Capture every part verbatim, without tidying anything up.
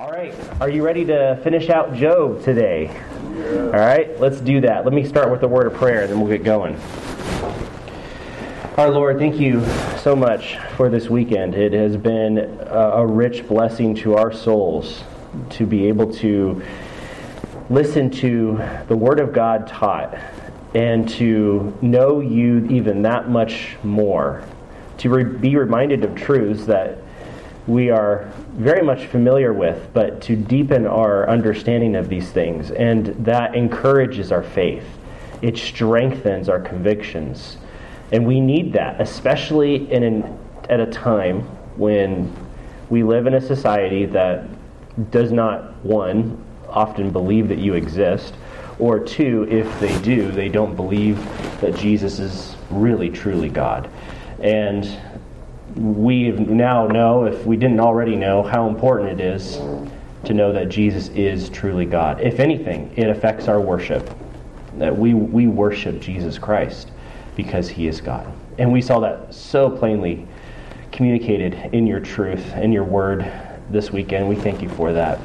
All right, are you ready to finish out Job today? Yeah. All right, let's do that. Let me start with a word of prayer, and then we'll get going. Our Lord, thank you so much for this weekend. It has been a rich blessing to our souls to be able to listen to the Word of God taught and to know you even that much more, to re- be reminded of truths that we are very much familiar with, but to deepen our understanding of these things. And that encourages our faith. It strengthens our convictions. And we need that, especially in an, at a time when we live in a society that does not, one, often believe that you exist, or two, if they do, they don't believe that Jesus is really, truly God. And we now know, if we didn't already know, how important it is to know that Jesus is truly God. If anything, it affects our worship, that we, we worship Jesus Christ because he is God. And we saw that so plainly communicated in your truth, in your word this weekend. We thank you for that.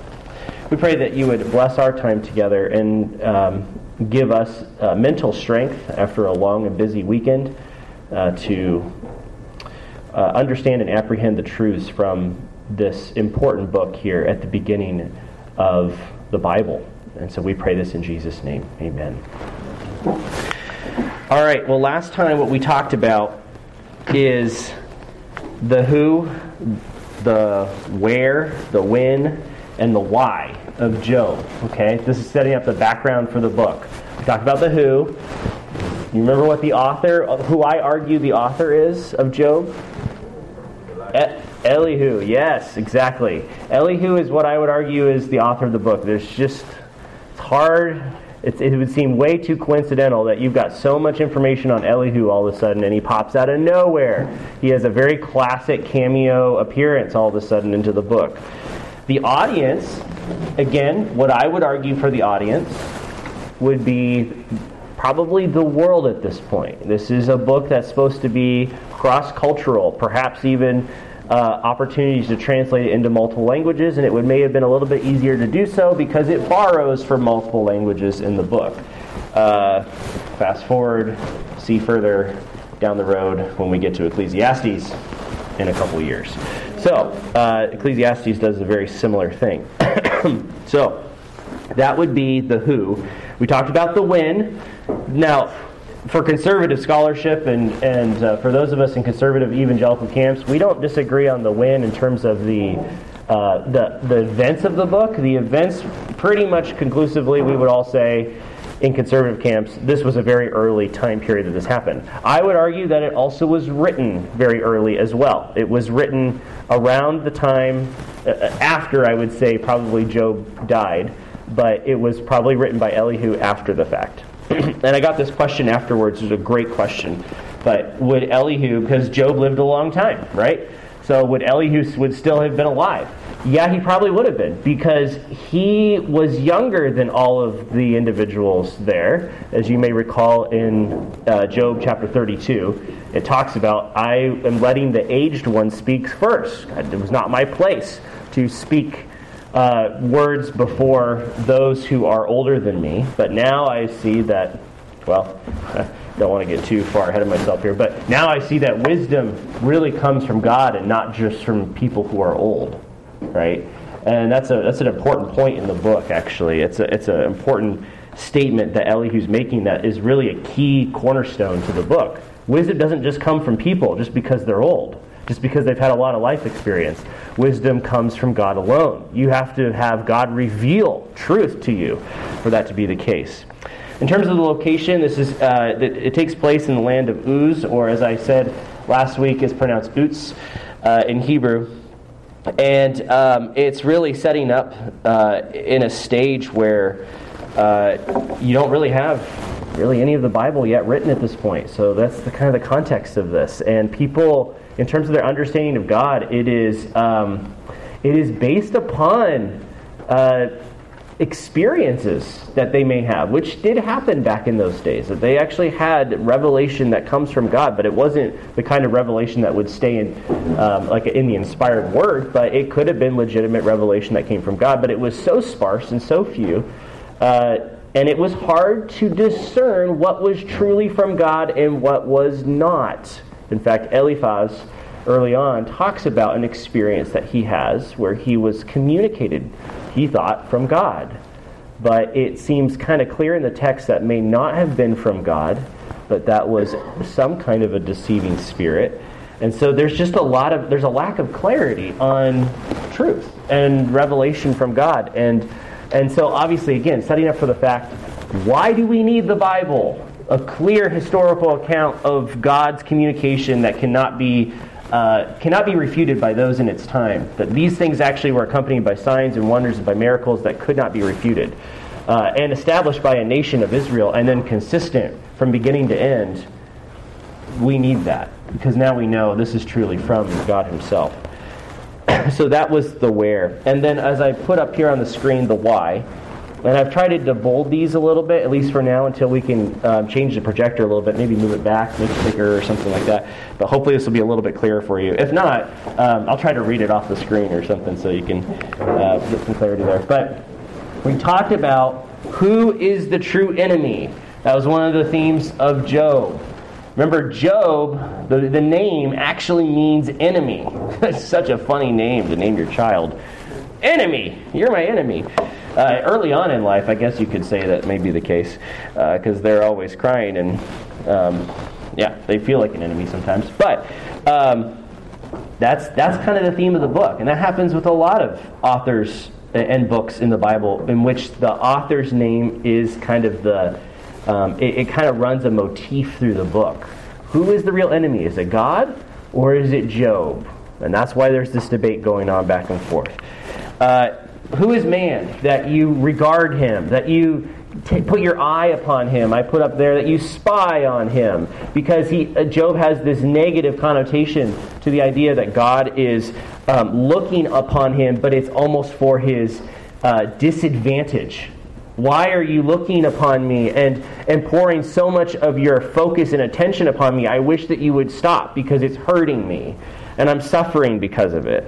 We pray that you would bless our time together and um, give us uh, mental strength after a long and busy weekend uh, to... Uh, understand and apprehend the truths from this important book here at the beginning of the Bible. And so we pray this in Jesus' name. Amen. All right, well, last time what we talked about is the who, the where, the when, and the why of Job. Okay, this is setting up the background for the book. We talked about the who. You remember what the author, who I argue the author is of Job? E- Elihu, yes, exactly. Elihu is what I would argue is the author of the book. There's just, it's hard, it, it would seem way too coincidental that you've got so much information on Elihu all of a sudden, and he pops out of nowhere. He has a very classic cameo appearance all of a sudden into the book. The audience, again, what I would argue for the audience would be probably the world at this point. This is a book that's supposed to be cross-cultural, perhaps even uh, opportunities to translate it into multiple languages, and it would may have been a little bit easier to do so because it borrows from multiple languages in the book. Uh, fast forward, see further down the road when we get to Ecclesiastes in a couple years. So, uh, Ecclesiastes does a very similar thing. So, that would be the who. We talked about the when. Now, for conservative scholarship and, and uh, for those of us in conservative evangelical camps, we don't disagree on the when in terms of the, uh, the the events of the book. The events, pretty much conclusively, we would all say in conservative camps, this was a very early time period that this happened. I would argue that it also was written very early as well. It was written around the time uh, after, I would say, probably Job died, but it was probably written by Elihu after the fact. And I got this question afterwards. It was a great question. But would Elihu, because Job lived a long time, right? So would Elihu would still have been alive? Yeah, he probably would have been, because he was younger than all of the individuals there. As you may recall in uh, Job chapter thirty-two, it talks about, I am letting the aged one speak first. God, it was not my place to speak Uh, words before those who are older than me, but now I see that, well, I don't want to get too far ahead of myself here, but now I see that wisdom really comes from God and not just from people who are old, right? And that's a that's an important point in the book, actually. It's a it's an important statement that Elihu's making that is really a key cornerstone to the book. Wisdom doesn't just come from people just because they're old, just because they've had a lot of life experience. Wisdom comes from God alone. You have to have God reveal truth to you for that to be the case. In terms of the location, this is uh, it, it takes place in the land of Uz, or as I said last week, is pronounced Uts uh, in Hebrew. And um, it's really setting up uh, in a stage where uh, you don't really have really any of the Bible yet written at this point. So that's the kind of the context of this. And people, in terms of their understanding of God, it is um, it is based upon uh, experiences that they may have, which did happen back in those days, that they actually had revelation that comes from God, but it wasn't the kind of revelation that would stay in um, like in the inspired word, but it could have been legitimate revelation that came from God, but it was so sparse and so few, uh, and it was hard to discern what was truly from God and what was not. In fact, Eliphaz early on talks about an experience that he has where he was communicated, he thought, from God. But it seems kind of clear in the text that may not have been from God, but that was some kind of a deceiving spirit. And so there's just a lot of, there's a lack of clarity on truth and revelation from God. And and so obviously, again, setting up for the fact, why do we need the Bible? A clear historical account of God's communication that cannot be Uh, cannot be refuted by those in its time, that these things actually were accompanied by signs and wonders and by miracles that could not be refuted, uh, and established by a nation of Israel and then consistent from beginning to end. We need that because now we know this is truly from God himself. So that was the where. And then as I put up here on the screen, the why. And I've tried to debold these a little bit, at least for now, until we can uh, change the projector a little bit, maybe move it back, make it bigger or something like that. But hopefully this will be a little bit clearer for you. If not, um, I'll try to read it off the screen or something so you can uh, get some clarity there. But we talked about who is the true enemy. That was one of the themes of Job. Remember, Job, the, the name actually means enemy. That's such a funny name to name your child. Enemy, you're my enemy. Uh, early on in life, I guess you could say that may be the case, because uh, they're always crying, and um, yeah, they feel like an enemy sometimes. But um, that's that's kind of the theme of the book, and that happens with a lot of authors and books in the Bible, in which the author's name is kind of the um, it, it kind of runs a motif through the book. Who is the real enemy? Is it God or is it Job? And that's why there's this debate going on back and forth. Uh, Who is man that you regard him, that you t- put your eye upon him? I put up there that you spy on him, because he Job has this negative connotation to the idea that God is um, looking upon him, but it's almost for his uh, disadvantage. Why are you looking upon me and, and pouring so much of your focus and attention upon me? I wish that you would stop, because it's hurting me, and I'm suffering because of it.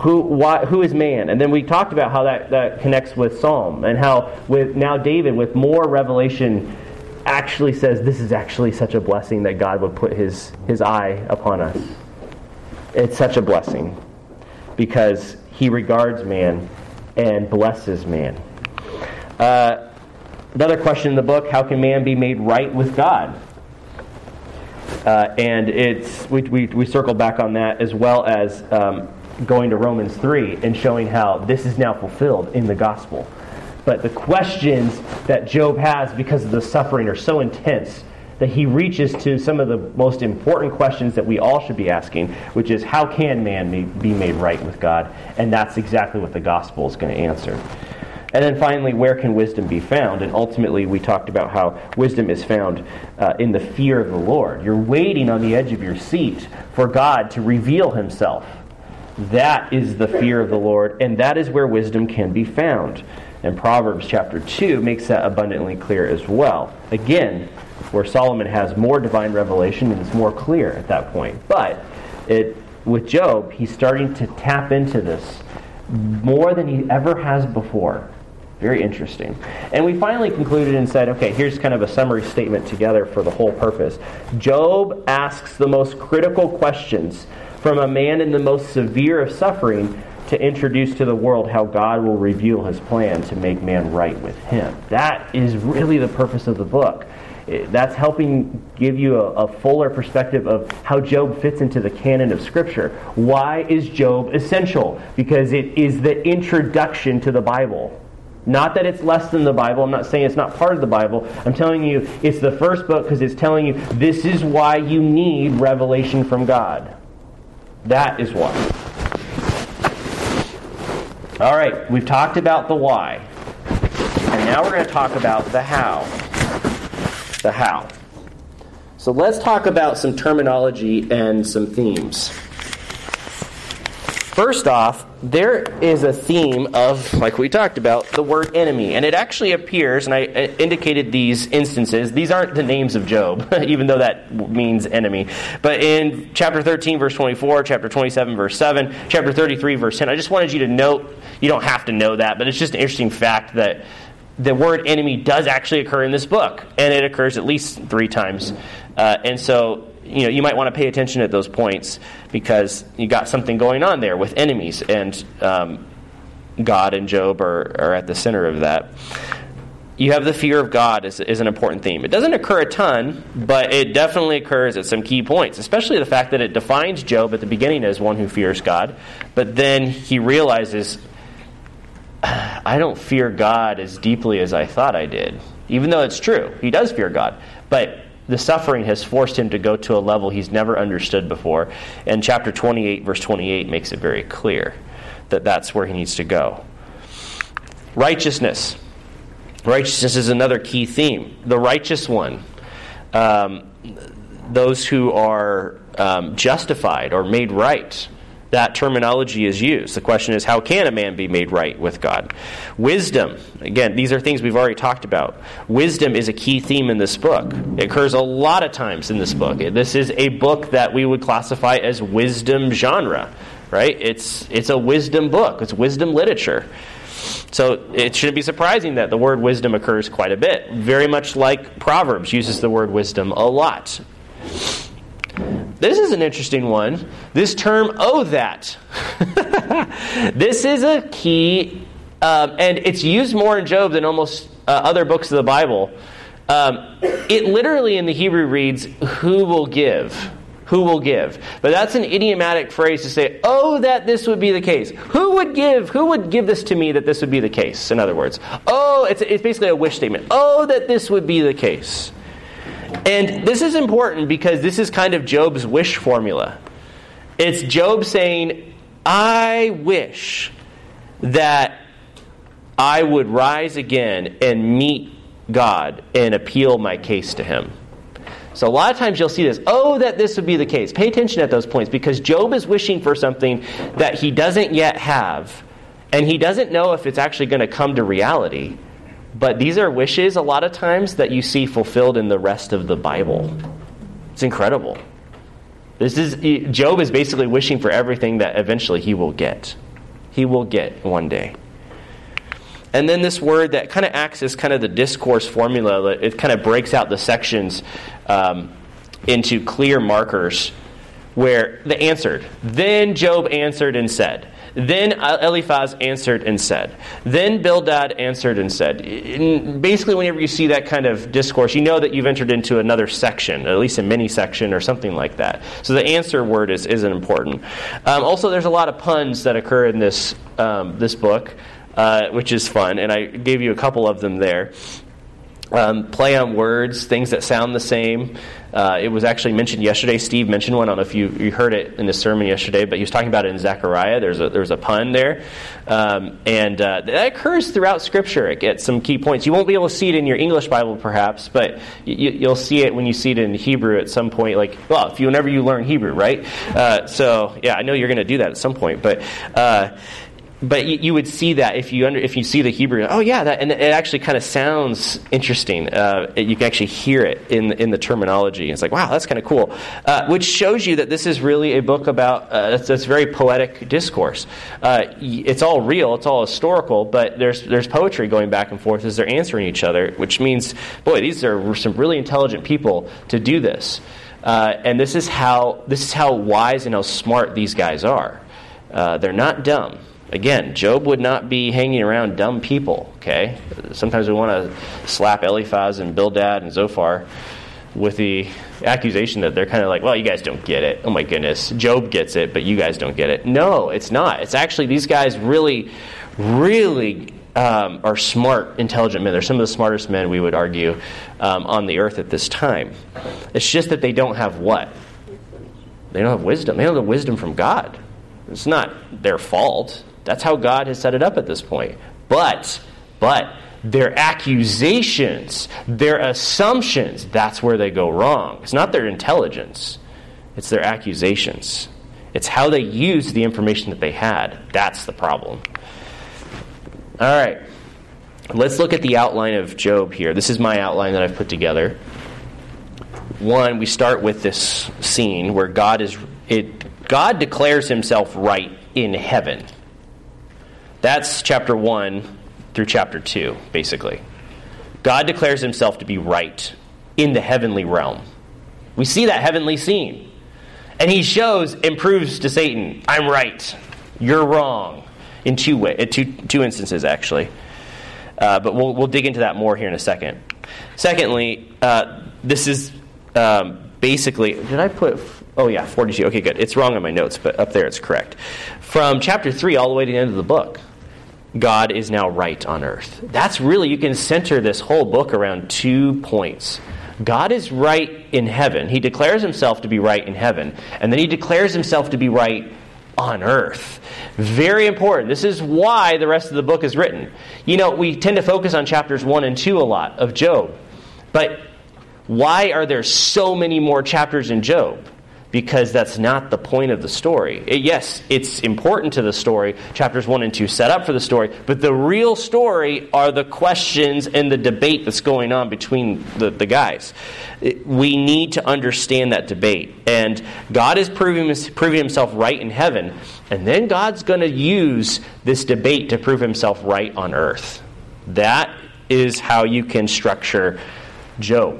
Who why, who is man? And then we talked about how that, that connects with Psalm, and how with now David, with more revelation, actually says this is actually such a blessing that God would put his, his eye upon us. It's such a blessing because he regards man and blesses man. Uh, another question in the book, how can man be made right with God? Uh, and it's we, we, we circle back on that, as well as Um, going to Romans three and showing how this is now fulfilled in the gospel. But the questions that Job has because of the suffering are so intense that he reaches to some of the most important questions that we all should be asking, which is, how can man be made right with God? And that's exactly what the gospel is going to answer. And then finally, where can wisdom be found? And ultimately, we talked about how wisdom is found uh, in the fear of the Lord. You're waiting on the edge of your seat for God to reveal himself. That is the fear of the Lord, and that is where wisdom can be found. And Proverbs chapter two makes that abundantly clear as well. Again, where Solomon has more divine revelation, and it's more clear at that point. But it, with Job, he's starting to tap into this more than he ever has before. Very interesting. And we finally concluded and said, okay, here's kind of a summary statement together for the whole purpose. Job asks the most critical questions from a man in the most severe of suffering to introduce to the world how God will reveal his plan to make man right with him. That is really the purpose of the book. That's helping give you a, a fuller perspective of how Job fits into the canon of Scripture. Why is Job essential? Because it is the introduction to the Bible. Not that it's less than the Bible. I'm not saying it's not part of the Bible. I'm telling you it's the first book because it's telling you this is why you need revelation from God. That is why. All right, we've talked about the why. And now we're going to talk about the how. The how. So let's talk about some terminology and some themes. First off, there is a theme of, like we talked about, the word enemy. And it actually appears, and I indicated these instances. These aren't the names of Job, even though that means enemy. But in chapter thirteen, verse twenty-four, chapter twenty-seven, verse seven, chapter thirty-three, verse ten, I just wanted you to note, you don't have to know that, but it's just an interesting fact that the word enemy does actually occur in this book. And it occurs at least three times. Uh, and so... you know, you might want to pay attention at those points because you got something going on there with enemies, and um, God and Job are, are at the center of that. You have the fear of God is, is an important theme. It doesn't occur a ton, but it definitely occurs at some key points, especially the fact that it defines Job at the beginning as one who fears God, but then he realizes, I don't fear God as deeply as I thought I did, even though it's true. He does fear God, but the suffering has forced him to go to a level he's never understood before. And chapter twenty-eight, verse twenty-eight makes it very clear that that's where he needs to go. Righteousness. Righteousness is another key theme. The righteous one. Um, those who are um, justified or made right. That terminology is used. The question is, how can a man be made right with God? Wisdom. Again, these are things we've already talked about. Wisdom is a key theme in this book. It occurs a lot of times in this book. This is a book that we would classify as wisdom genre, right? It's it's a wisdom book. It's wisdom literature. So it shouldn't be surprising that the word wisdom occurs quite a bit. Very much like Proverbs uses the word wisdom a lot. This is an interesting one. This term, oh that. This is a key, um, and it's used more in Job than almost uh, other books of the Bible. Um, it literally in the Hebrew reads, who will give? Who will give? But that's an idiomatic phrase to say, oh that this would be the case. Who would give? Who would give this to me that this would be the case? In other words, oh, it's, it's basically a wish statement. Oh that this would be the case. And this is important because this is kind of Job's wish formula. It's Job saying, I wish that I would rise again and meet God and appeal my case to him. So a lot of times you'll see this, oh, that this would be the case. Pay attention at those points because Job is wishing for something that he doesn't yet have, and he doesn't know if it's actually going to come to reality. But these are wishes a lot of times that you see fulfilled in the rest of the Bible. It's incredible. This is Job is basically wishing for everything that eventually he will get. He will get one day. And then this word that kind of acts as kind of the discourse formula. It kind of breaks out the sections um, into clear markers where the answered. Then Job answered and said. Then Eliphaz answered and said. Then Bildad answered and said. And basically, whenever you see that kind of discourse, you know that you've entered into another section, at least a mini section or something like that. So the answer word is, isn't important. Um, also, there's a lot of puns that occur in this um, this book, uh, which is fun. And I gave you a couple of them there. Um, play on words, things that sound the same. Uh, it was actually mentioned yesterday. Steve mentioned one. I don't know if you, you heard it in his sermon yesterday, but he was talking about it in Zechariah. There's a, there's a pun there. Um, and uh, that occurs throughout Scripture. It gets some key points. You won't be able to see it in your English Bible, perhaps, but you, you'll see it when you see it in Hebrew at some point. Like, well, if you, whenever you learn Hebrew, right? Uh, so, yeah, I know you're going to do that at some point, but... Uh, But you, you would see that if you under, if you see the Hebrew, oh yeah, that, and it actually kind of sounds interesting. Uh, it, you can actually hear it in in the terminology. It's like, wow, that's kind of cool, uh, which shows you that this is really a book about uh, that's, that's very poetic discourse. Uh, it's all real, it's all historical, but there's there's poetry going back and forth as they're answering each other, which means, boy, these are some really intelligent people to do this, uh, and this is how this is how wise and how smart these guys are. Uh, they're not dumb. Again, Job would not be hanging around dumb people, okay? Sometimes we want to slap Eliphaz and Bildad and Zophar with the accusation that they're kind of like, well, you guys don't get it. Oh my goodness, Job gets it, but you guys don't get it. No, it's not. It's actually these guys really, really um, are smart, intelligent men. They're some of the smartest men, we would argue, um, on the earth at this time. It's just that they don't have what? They don't have wisdom. They don't have wisdom from God. It's not their fault. That's how God has set it up at this point. But, but, their accusations, their assumptions, that's where they go wrong. It's not their intelligence. It's their accusations. It's how they used the information that they had. That's the problem. All right. Let's look at the outline of Job here. This is my outline that I've put together. One, we start with this scene where God is it God declares himself right in heaven. That's chapter one through chapter two, basically. God declares himself to be right in the heavenly realm. We see that heavenly scene. And he shows and proves to Satan, I'm right, you're wrong, in two way, two, two instances, actually. Uh, but we'll we'll dig into that more here in a second. Secondly, uh, this is um, basically... Did I put... Oh, yeah, forty-two. Okay, good. It's wrong on my notes, but up there it's correct. From chapter three all the way to the end of the book, God is now right on earth. That's really... You can center this whole book around two points. God is right in heaven. He declares himself to be right in heaven. And then he declares himself to be right on earth. Very important. This is why the rest of the book is written. You know, we tend to focus on chapters one and two a lot of Job. But why are there so many more chapters in Job? Because that's not the point of the story. It, yes, it's important to the story. Chapters one and two set up for the story. But the real story are the questions and the debate that's going on between the, the guys. It, we need to understand that debate. And God is proving, proving himself right in heaven. And then God's going to use this debate to prove himself right on earth. That is how you can structure Job.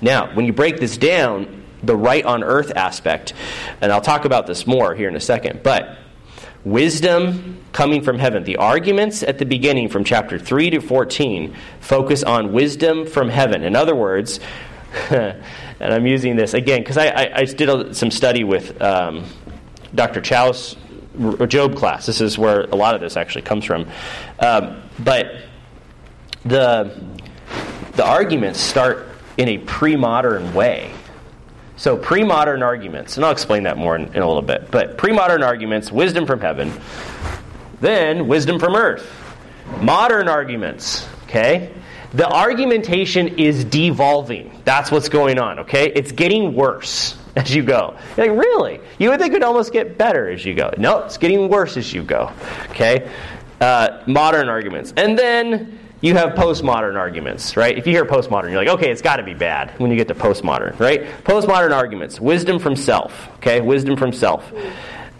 Now, when you break this down... The right on earth aspect, and I'll talk about this more here in a second, but wisdom coming from heaven. The arguments at the beginning from chapter three to fourteen focus on wisdom from heaven. In other words, and I'm using this again because I, I, I did a, some study with um, Doctor Chow's Job class. This is where a lot of this actually comes from. Um, but the the arguments start in a pre-modern way. So pre-modern arguments, and I'll explain that more in, in a little bit, but pre-modern arguments, wisdom from heaven, then wisdom from earth. Modern arguments, okay? The argumentation is devolving. That's what's going on, okay? It's getting worse as you go. You're like, really? You would think it would almost get better as you go. No, it's getting worse as you go, okay? Uh, modern arguments. And then... You have postmodern arguments, right? If you hear postmodern, you're like, okay, it's got to be bad when you get to postmodern, right? Postmodern arguments, wisdom from self, okay? Wisdom from self.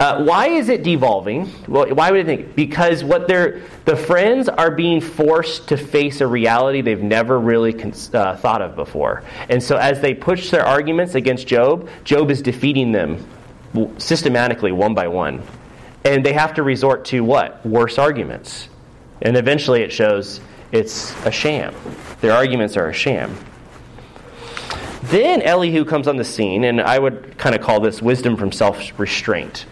Uh, why is it devolving? Well, why would I think? Because what they're the friends are being forced to face a reality they've never really cons- uh, thought of before. And so as they push their arguments against Job, Job is defeating them systematically one by one. And they have to resort to what? Worse arguments. And eventually it shows... It's a sham. Their arguments are a sham. Then Elihu comes on the scene, and I would kind of call this wisdom from self-restraint.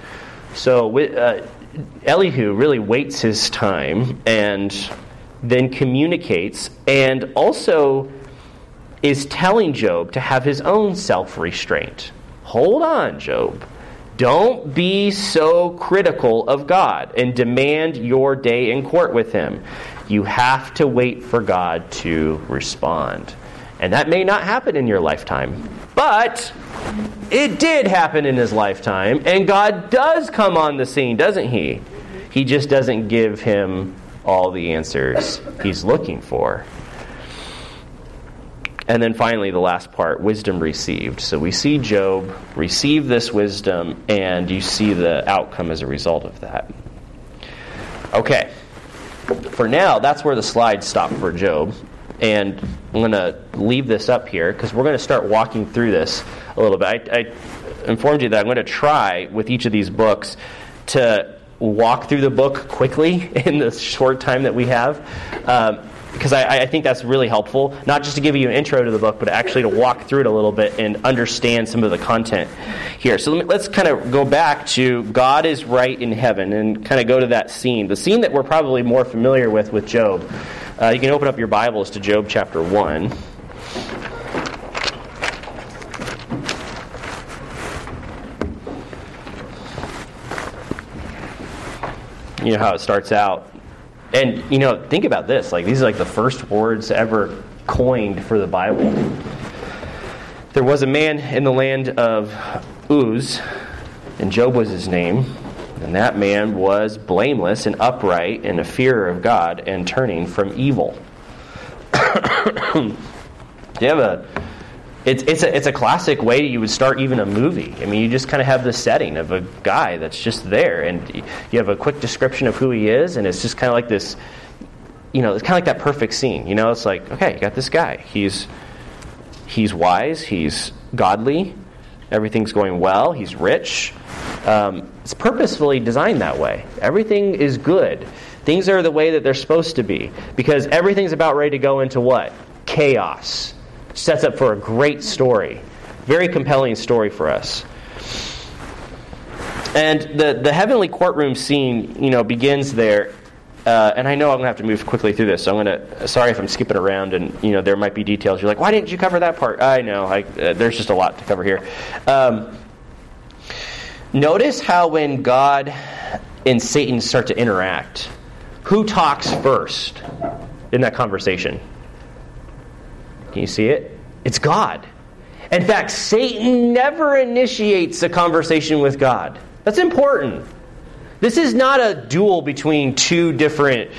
So uh, Elihu really waits his time and then communicates and also is telling Job to have his own self-restraint. Hold on, Job. Don't be so critical of God and demand your day in court with him. You have to wait for God to respond. And that may not happen in your lifetime. But it did happen in his lifetime. And God does come on the scene, doesn't he? He just doesn't give him all the answers he's looking for. And then finally, the last part, wisdom received. So we see Job receive this wisdom, and you see the outcome as a result of that. Okay. For now, that's where the slides stop for Job. And I'm going to leave this up here, because we're going to start walking through this a little bit. I, I informed you that I'm going to try, with each of these books, to walk through the book quickly in the short time that we have. Um, Because I, I think that's really helpful, not just to give you an intro to the book, but actually to walk through it a little bit and understand some of the content here. So let me, let's kind of go back to God is right in heaven and kind of go to that scene. The scene that we're probably more familiar with with Job. Uh, you can open up your Bibles to Job chapter one. You know how it starts out. And, you know, think about this. Like, these are like the first words ever coined for the Bible. There was a man in the land of Uz and Job was his name, and that man was blameless and upright in the fear of God and turning from evil. Do you have a, it's it's a, it's a classic way you would start even a movie. I mean, you just kind of have the setting of a guy that's just there, and you have a quick description of who he is, and it's just kind of like this, you know, it's kind of like that perfect scene. You know, it's like, okay, you got this guy. He's he's wise. He's godly. Everything's going well. He's rich. Um, it's purposefully designed that way. Everything is good. Things are the way that they're supposed to be, because everything's about ready to go into what? Chaos. Sets up for a great story. Very compelling story for us. And the, the heavenly courtroom scene, you know, begins there. Uh, and I know I'm going to have to move quickly through this, so I'm going to, sorry if I'm skipping around and, you know, there might be details. You're like, why didn't you cover that part? I know, I, uh, there's just a lot to cover here. Um, notice how when God and Satan start to interact, who talks first in that conversation? Can you see it? It's God. In fact, Satan never initiates a conversation with God. That's important. This is not a duel between two different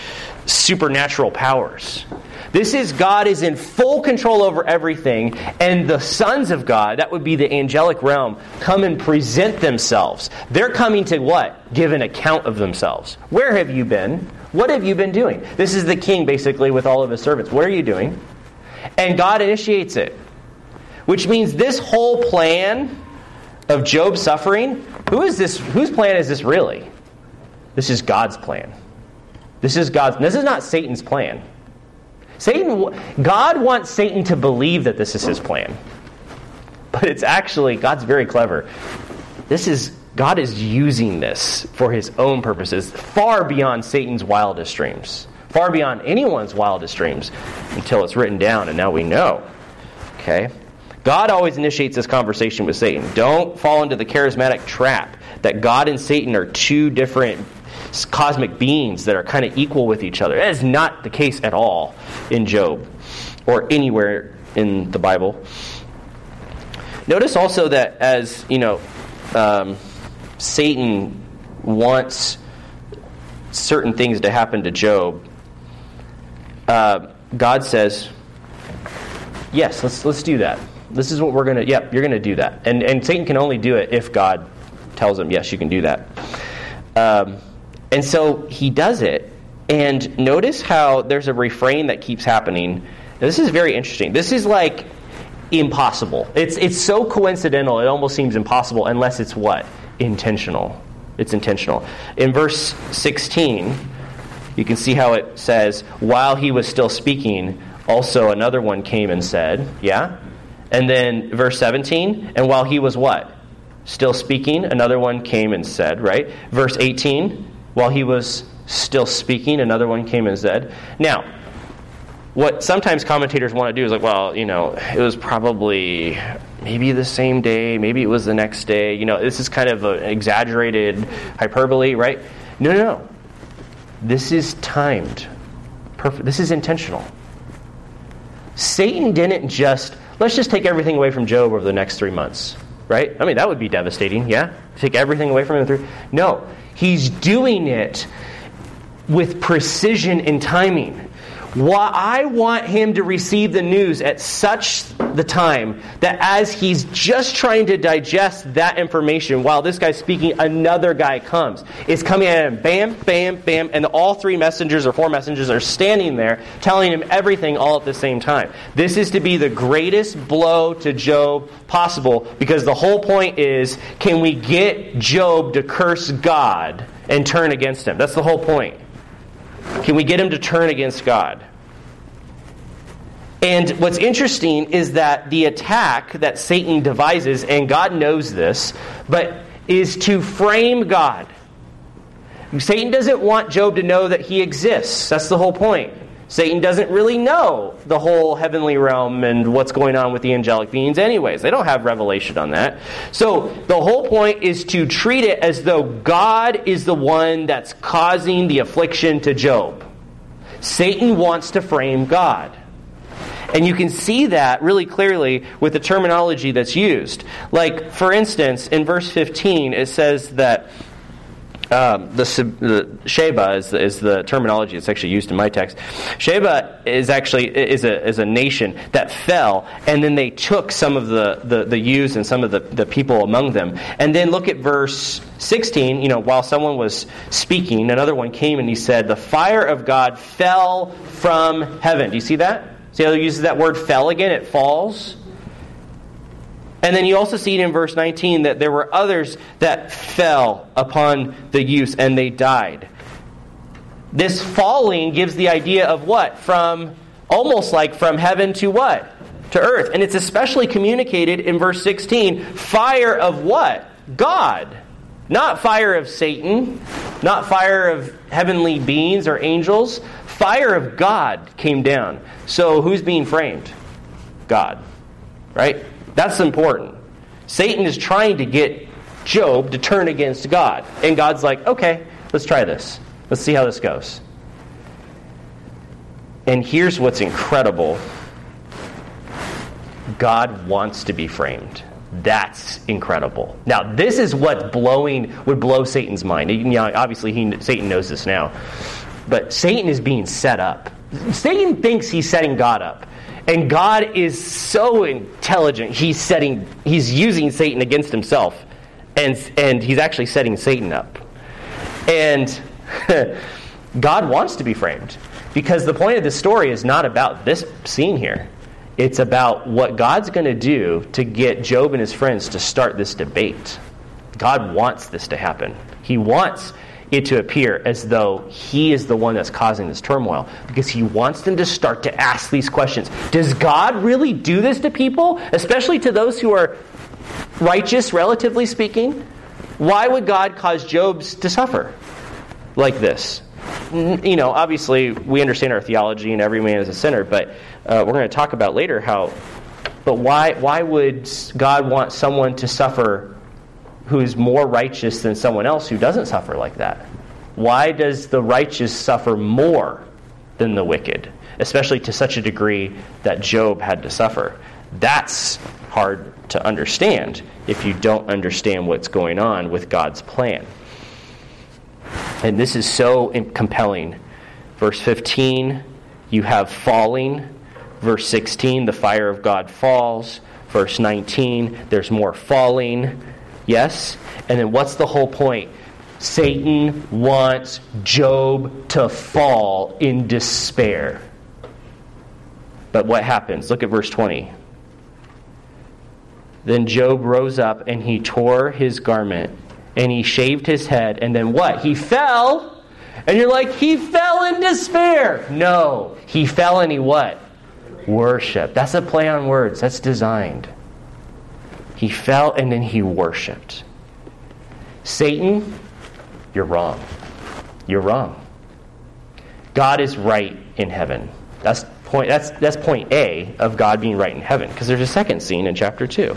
supernatural powers. This is God is in full control over everything, and the sons of God, that would be the angelic realm, come and present themselves. They're coming to what? Give an account of themselves. Where have you been? What have you been doing? This is the king, basically, with all of his servants. What are you doing? And God initiates it, which means this whole plan of Job's suffering, who is this? Whose plan is this really? This is God's plan. This is God's. This is not Satan's plan. Satan, God wants Satan to believe that this is his plan, but it's actually God's very clever. This is God is using this for his own purposes, far beyond Satan's wildest dreams. Far beyond anyone's wildest dreams, until it's written down, and now we know. Okay? God always initiates this conversation with Satan. Don't fall into the charismatic trap that God and Satan are two different cosmic beings that are kind of equal with each other. That is not the case at all in Job or anywhere in the Bible. Notice also that as, you know, um, Satan wants certain things to happen to Job, Uh, God says, yes, let's let's do that. This is what we're going to, yep, you're going to do that. And and Satan can only do it if God tells him, yes, you can do that. Um, and so he does it. And notice how there's a refrain that keeps happening. Now, this is very interesting. This is like impossible. It's, it's so coincidental, it almost seems impossible, unless it's what? Intentional. It's intentional. In verse sixteen... you can see how it says, while he was still speaking, also another one came and said, yeah? And then verse seventeen, and while he was what? Still speaking, another one came and said, right? Verse eighteen, while he was still speaking, another one came and said. Now, what sometimes commentators want to do is like, well, you know, it was probably maybe the same day, maybe it was the next day. You know, this is kind of an exaggerated hyperbole, right? No, no, no. This is timed. Perfect. This is intentional. Satan didn't just, let's just take everything away from Job over the next three months, right? I mean, that would be devastating, yeah? Take everything away from him. Through. No, he's doing it with precision and timing. Why I want him to receive the news at such the time that as he's just trying to digest that information, while this guy's speaking, another guy comes. It's coming at him, bam, bam, bam, and all three messengers or four messengers are standing there telling him everything all at the same time. This is to be the greatest blow to Job possible, because the whole point is, can we get Job to curse God and turn against him? That's the whole point. Can we get him to turn against God? And what's interesting is that the attack that Satan devises, and God knows this, but is to frame God. Satan doesn't want Job to know that he exists. That's the whole point. Satan doesn't really know the whole heavenly realm and what's going on with the angelic beings anyways. They don't have revelation on that. So the whole point is to treat it as though God is the one that's causing the affliction to Job. Satan wants to frame God. And you can see that really clearly with the terminology that's used. Like, for instance, in verse fifteen, it says that Um, the, the Sheba is, is the terminology that's actually used in my text. Sheba is actually is a is a nation that fell, and then they took some of the, the, the youths and some of the, the people among them. And then look at verse sixteen. You know, while someone was speaking, another one came and he said, "The fire of God fell from heaven." Do you see that? See how he uses that word "fell" again? It falls. And then you also see it in verse nineteen that there were others that fell upon the youths and they died. This falling gives the idea of what? From, almost like from heaven to what? To earth. And it's especially communicated in verse sixteen. Fire of what? God. Not fire of Satan. Not fire of heavenly beings or angels. Fire of God came down. So who's being framed? God. Right? That's important. Satan is trying to get Job to turn against God. And God's like, okay, let's try this. Let's see how this goes. And here's what's incredible. God wants to be framed. That's incredible. Now, this is what blowing would blow Satan's mind. You know, obviously, he, Satan knows this now. But Satan is being set up. Satan thinks he's setting God up. And God is so intelligent. He's setting, he's using Satan against himself, and and he's actually setting Satan up. And God wants to be framed, because the point of this story is not about this scene here. It's about what God's going to do to get Job and his friends to start this debate. God wants this to happen. He wants it to appear as though he is the one that's causing this turmoil, because he wants them to start to ask these questions. Does God really do this to people, especially to those who are righteous, relatively speaking? Why would God cause Job to suffer like this? You know, obviously, we understand our theology and every man is a sinner, but uh, we're going to talk about later how, but why, why would God want someone to suffer who's more righteous than someone else who doesn't suffer like that? Why does the righteous suffer more than the wicked, especially to such a degree that Job had to suffer? That's hard to understand if you don't understand what's going on with God's plan. And this is so compelling. Verse fifteen, you have falling. Verse sixteen, the fire of God falls. Verse nineteen, there's more falling. Yes? And then what's the whole point? Satan wants Job to fall in despair. But what happens? Look at verse twenty. Then Job rose up and he tore his garment and he shaved his head, and then what? He fell. And you're like, he fell in despair. No. He fell and he what? Worship. That's a play on words. That's designed. He fell and then he worshipped. Satan, you're wrong. You're wrong. God is right in heaven. That's point, that's, that's point A of God being right in heaven, because there's a second scene in chapter two.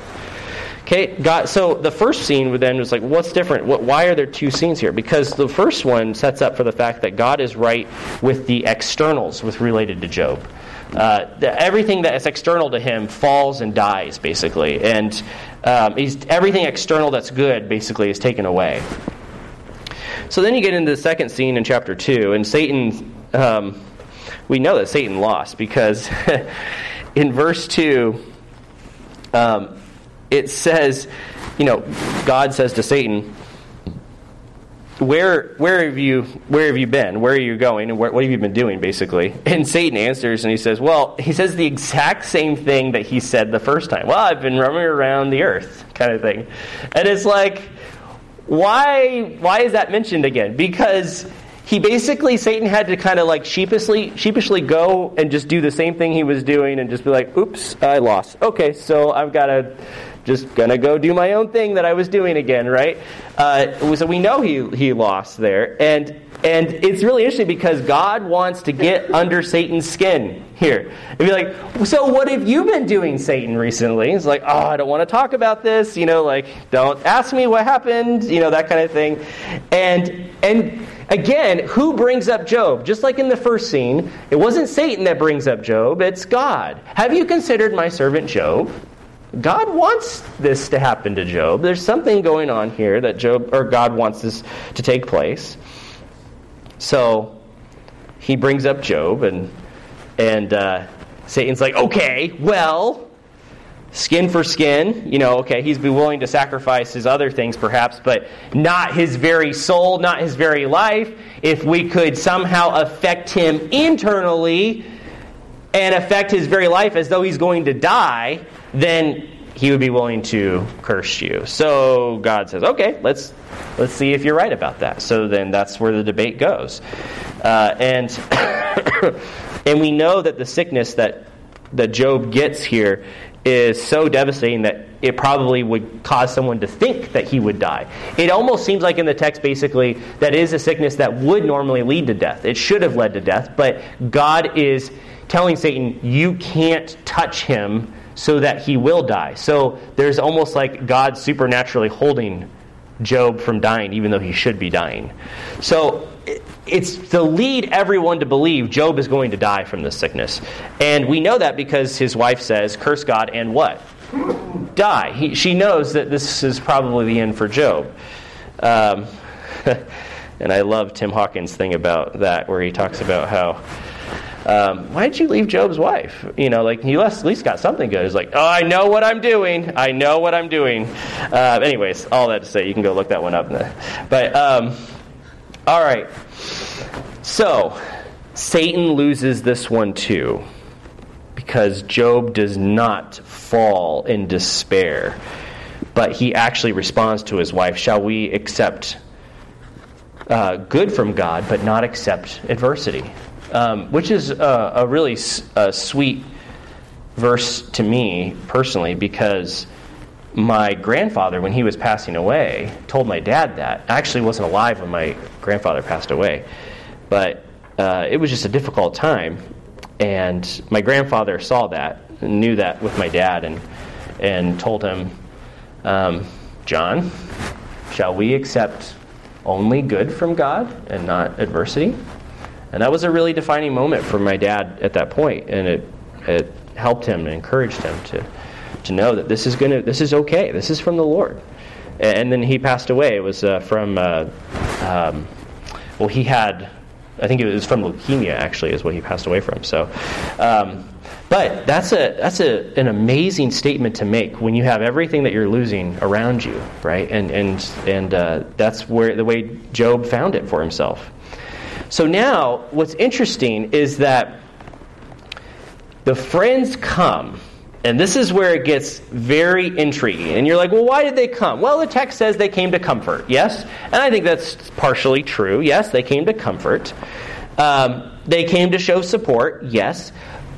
Okay, God. So the first scene then was like, what's different? What, why are there two scenes here? Because the first one sets up for the fact that God is right with the externals with related to Job. Uh, the, everything that is external to him falls and dies, basically. And um, he's, everything external that's good, basically, is taken away. So then you get into the second scene in chapter two, and Satan, um, we know that Satan lost, because in verse two, um, it says, you know, God says to Satan, Where where have you where have you been? Where are you going? And where, what have you been doing, basically? And Satan answers, and he says, well, he says the exact same thing that he said the first time. Well, I've been roaming around the earth, kind of thing. And it's like, why why is that mentioned again? Because he basically, Satan had to kind of like sheepishly sheepishly go and just do the same thing he was doing and just be like, oops, I lost. Okay, so I've got to... just going to go do my own thing that I was doing again, right? Uh, so we know he he lost there. And and it's really interesting because God wants to get under Satan's skin here. And be like, so what have you been doing, Satan, recently? It's like, oh, I don't want to talk about this. You know, like, don't ask me what happened. You know, that kind of thing. And and Again, who brings up Job? Just like in the first scene, it wasn't Satan that brings up Job, it's God. Have you considered my servant Job? God wants this to happen to Job. There's something going on here that Job, or God wants this to take place. So he brings up Job, and and uh, Satan's like, okay, well, skin for skin, you know, okay, he's be willing to sacrifice his other things perhaps, but not his very soul, not his very life. If we could somehow affect him internally and affect his very life as though he's going to die, then he would be willing to curse you. So God says, okay, let's let's see if you're right about that. So then that's where the debate goes. Uh, and and we know that the sickness that, that Job gets here is so devastating that it probably would cause someone to think that he would die. It almost seems like in the text, basically, that is a sickness that would normally lead to death. It should have led to death, but God is telling Satan, you can't touch him, so that he will die. So there's almost like God supernaturally holding Job from dying, even though he should be dying. So it's to lead everyone to believe Job is going to die from this sickness. And we know that because his wife says, curse God and what? Die. He, she knows that this is probably the end for Job. Um, and I love Tim Hawkins' thing about that, where he talks about how Um, why did you leave Job's wife? You know, like, he at least got something good. He's like, oh, I know what I'm doing. I know what I'm doing. Uh, anyways, all that to say, you can go look that one up. But, um, all right. So, Satan loses this one too, because Job does not fall in despair, but he actually responds to his wife. Shall we accept uh, good from God, but not accept adversity? Um, which is uh, a really s- a sweet verse to me personally, because my grandfather, when he was passing away, told my dad that. I actually wasn't alive when my grandfather passed away, but uh, it was just a difficult time, and my grandfather saw that, knew that with my dad, and and told him, um, John, shall we accept only good from God and not adversity? And that was a really defining moment for my dad at that point, and it it helped him and encouraged him to to know that this is gonna this is okay. This is from the Lord. And then he passed away. It was uh, from uh, um, well, he had I think it was from leukemia, actually, is what he passed away from. So, um, but that's a that's a an amazing statement to make when you have everything that you're losing around you, right? And and and uh, that's where the way Job found it for himself. So now, what's interesting is that the friends come, and this is where it gets very intriguing. And you're like, well, why did they come? Well, the text says they came to comfort, yes? And I think that's partially true, yes, they came to comfort. Um, they came to show support, yes.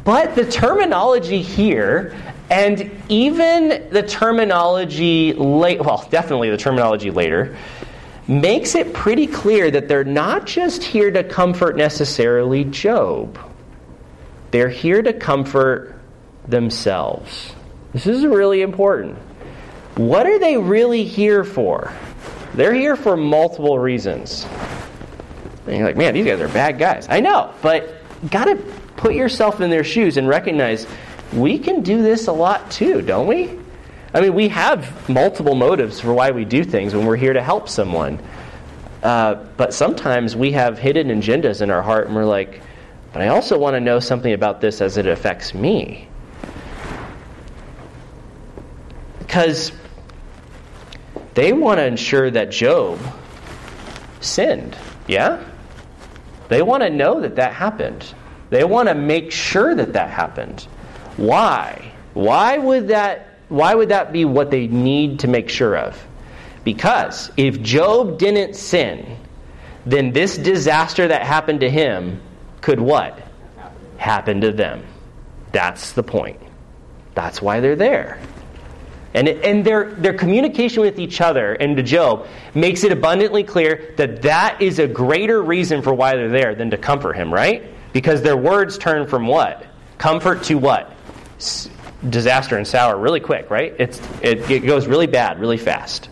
But the terminology here, and even the terminology late, well, definitely the terminology later, makes it pretty clear that they're not just here to comfort necessarily Job. They're here to comfort themselves. This is really important. What are they really here for? They're here for multiple reasons. And you're like, man, these guys are bad guys. I know, but you got to put yourself in their shoes and recognize we can do this a lot too, don't we? I mean, we have multiple motives for why we do things when we're here to help someone. Uh, but sometimes we have hidden agendas in our heart, and we're like, but I also want to know something about this as it affects me. Because they want to ensure that Job sinned, yeah? They want to know that that happened. They want to make sure that that happened. Why? Why would that... Why would that be what they need to make sure of? Because if Job didn't sin, then this disaster that happened to him could what? Happen to them. That's the point. That's why they're there. And it, and their their communication with each other and to Job makes it abundantly clear that that is a greater reason for why they're there than to comfort him, right? Because their words turn from what? Comfort to what? S- disaster and sour really quick, right? It's, it, it goes really bad, really fast.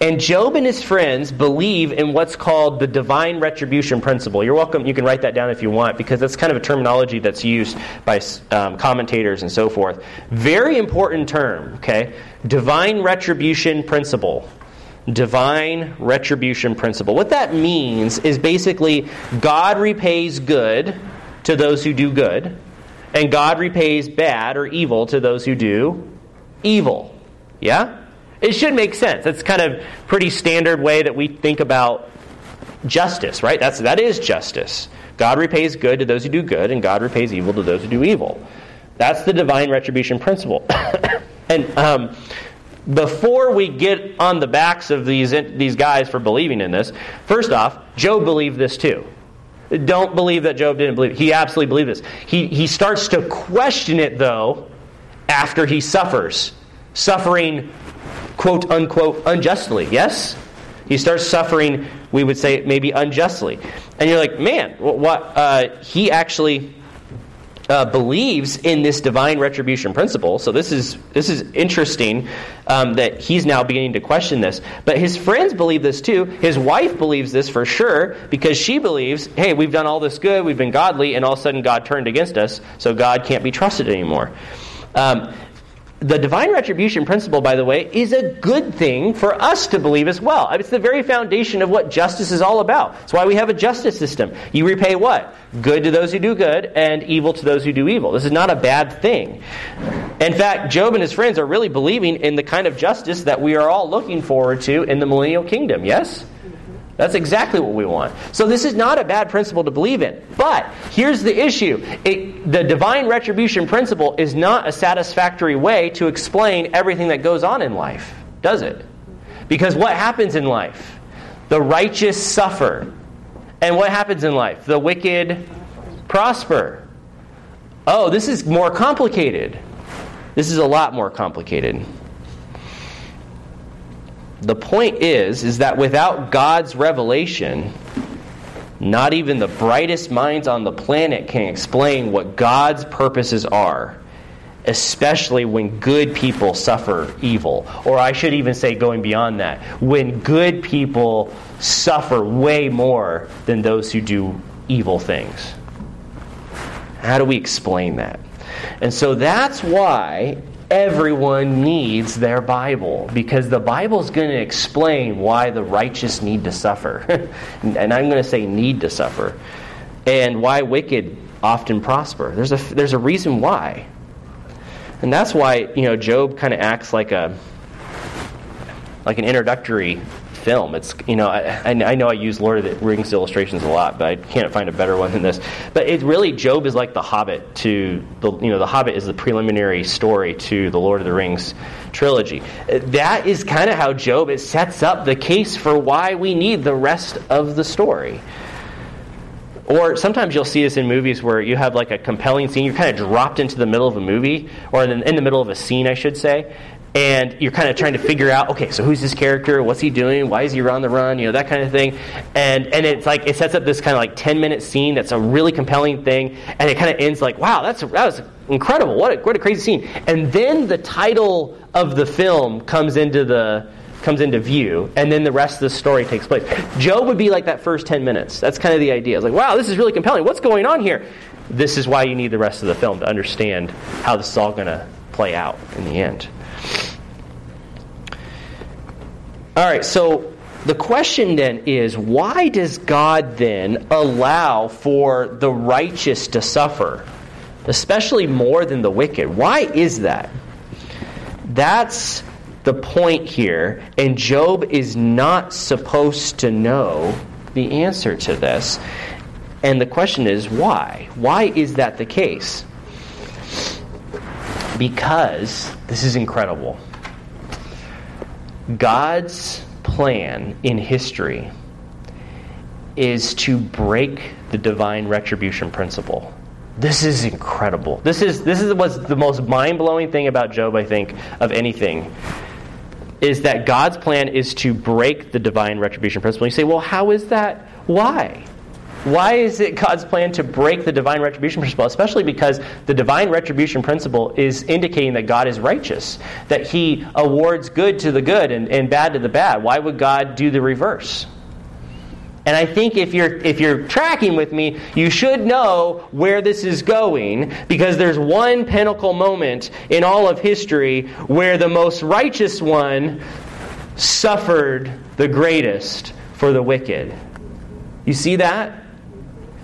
And Job and his friends believe in what's called the divine retribution principle. You're welcome. You can write that down if you want, because that's kind of a terminology that's used by um, commentators and so forth. Very important term, okay? Divine retribution principle. Divine retribution principle. What that means is basically God repays good to those who do good, and God repays bad or evil to those who do evil. Yeah? It should make sense. That's kind of pretty standard way that we think about justice, right? That's, that is justice. God repays good to those who do good, and God repays evil to those who do evil. That's the divine retribution principle. And um, before we get on the backs of these these guys for believing in this, first off, Job believed this too. Don't believe that Job didn't believe it. He absolutely believed this. He he starts to question it, though, after he suffers. Suffering, quote, unquote, unjustly. Yes? He starts suffering, we would say, maybe unjustly. And you're like, man, what? Uh, he actually uh, believes in this divine retribution principle. So this is this is interesting um, that he's now beginning to question this. But his friends believe this too. His wife believes this for sure, because she believes, hey, we've done all this good, we've been godly, and all of a sudden God turned against us, so God can't be trusted anymore. Um The divine retribution principle, by the way, is a good thing for us to believe as well. It's the very foundation of what justice is all about. That's why we have a justice system. You repay what? Good to those who do good and evil to those who do evil. This is not a bad thing. In fact, Job and his friends are really believing in the kind of justice that we are all looking forward to in the millennial kingdom, yes? That's exactly what we want. So this is not a bad principle to believe in. But here's the issue. It, the divine retribution principle is not a satisfactory way to explain everything that goes on in life, does it? Because what happens in life? The righteous suffer. And what happens in life? The wicked prosper. Oh, this is more complicated. This is a lot more complicated. The point is, is that without God's revelation, not even the brightest minds on the planet can explain what God's purposes are, especially when good people suffer evil. Or I should even say, going beyond that, when good people suffer way more than those who do evil things. How do we explain that? And so that's why everyone needs their Bible, because the Bible's going to explain why the righteous need to suffer. And I'm going to say need to suffer. And why wicked often prosper. There's a there's a reason why. And that's why, you know, Job kind of acts like a like an introductory film. It's, you know, I, I know I use Lord of the Rings illustrations a lot, but I can't find a better one than this. But it really, Job is like the Hobbit to the, you know, the Hobbit is the preliminary story to the Lord of the Rings trilogy. That is kind of how Job, it sets up the case for why we need the rest of the story. Or sometimes you'll see this in movies where you have like a compelling scene, you're kind of dropped into the middle of a movie, or in the, in the middle of a scene, I should say. And you're kind of trying to figure out, okay, so who's this character? What's he doing? Why is he on the run? You know, that kind of thing. And and it's like, it sets up this kind of like ten-minute scene that's a really compelling thing. And it kind of ends like, wow, that's that was incredible. What a, what a crazy scene. And then the title of the film comes into the comes into view, and then the rest of the story takes place. Job would be like that first ten minutes. That's kind of the idea. It's like, wow, this is really compelling. What's going on here? This is why you need the rest of the film to understand how this is all going to play out in the end. All right, so the question then is, why does God then allow for the righteous to suffer, especially more than the wicked? Why is that? That's the point here, and Job is not supposed to know the answer to this. And the question is, why? Why is that the case? Because, this is incredible, God's plan in history is to break the divine retribution principle. This is incredible. This is this is what's the most mind-blowing thing about Job, I think, of anything, is that God's plan is to break the divine retribution principle. You say, well, how is that? Why? Why is it God's plan to break the divine retribution principle? Especially because the divine retribution principle is indicating that God is righteous, that he awards good to the good and, and bad to the bad. Why would God do the reverse? And I think if you're if you're tracking with me, you should know where this is going, because there's one pinnacle moment in all of history where the most righteous one suffered the greatest for the wicked. You see that?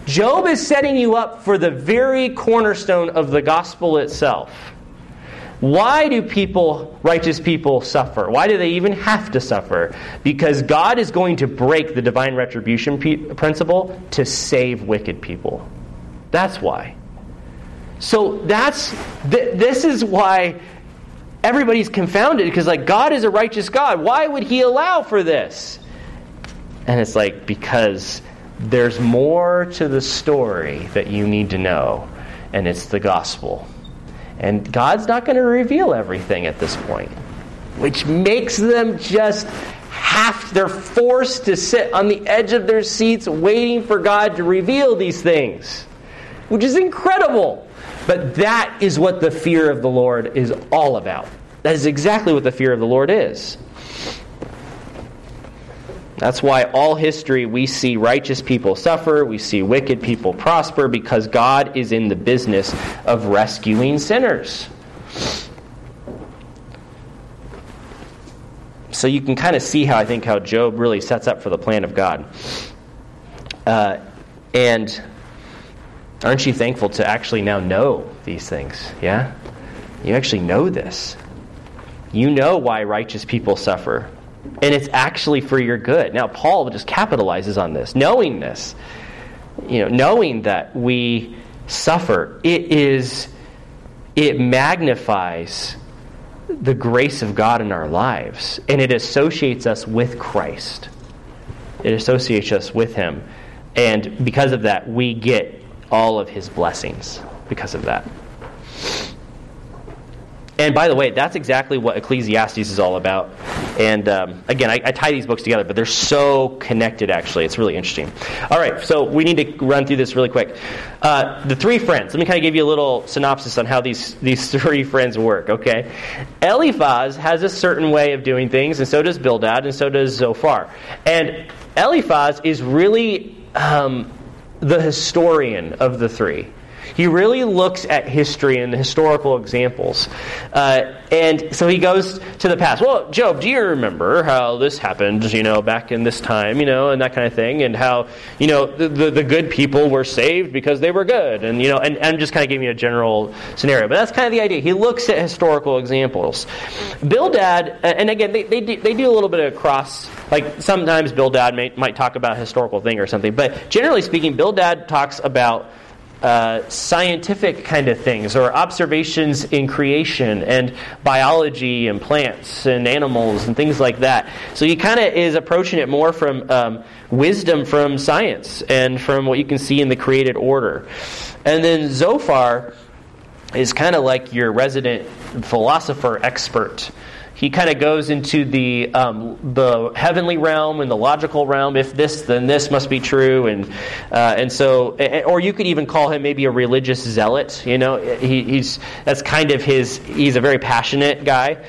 Job is setting you up for the very cornerstone of the gospel itself. Why do people, righteous people, suffer? Why do they even have to suffer? Because God is going to break the divine retribution pe- principle to save wicked people. That's why. So that's th- this is why everybody's confounded, because like God is a righteous God. Why would he allow for this? And it's like, because there's more to the story that you need to know, and it's the gospel. And God's not going to reveal everything at this point, which makes them just have, they're forced to sit on the edge of their seats waiting for God to reveal these things, which is incredible. But that is what the fear of the Lord is all about. That is exactly what the fear of the Lord is. That's why all history we see righteous people suffer, we see wicked people prosper, because God is in the business of rescuing sinners. So you can kind of see how I think how Job really sets up for the plan of God. Uh, and aren't you thankful to actually now know these things? Yeah? You actually know this. You know why righteous people suffer. And it's actually for your good. Now, Paul just capitalizes on this. Knowing this, you know, knowing that we suffer, it is, it magnifies the grace of God in our lives. And it associates us with Christ. It associates us with him. And because of that, we get all of his blessings because of that. And by the way, that's exactly what Ecclesiastes is all about. And um, again, I, I tie these books together, but they're so connected, actually. It's really interesting. All right, so we need to run through this really quick. Uh, the three friends. Let me kind of give you a little synopsis on how these, these three friends work, okay? Eliphaz has a certain way of doing things, and so does Bildad, and so does Zophar. And Eliphaz is really um, the historian of the three. He really looks at history and the historical examples. Uh, and so he goes to the past. Well, Job, do you remember how this happened, you know, back in this time, you know, and that kind of thing, and how, you know, the, the, the good people were saved because they were good, and, you know, and, and I'm just kind of giving you a general scenario. But that's kind of the idea. He looks at historical examples. Bildad, and again, they, they, do, they do a little bit of cross, like sometimes Bildad may, might talk about a historical thing or something, but generally speaking, Bildad talks about Uh, scientific kind of things, or observations in creation and biology and plants and animals and things like that. So he kind of is approaching it more from um, wisdom from science and from what you can see in the created order. And then Zophar is kind of like your resident philosopher expert. He kind of goes into the um, the heavenly realm and the logical realm. If this, then this must be true, and uh, and so, or you could even call him maybe a religious zealot. You know, he, he's that's kind of his. He's a very passionate guy,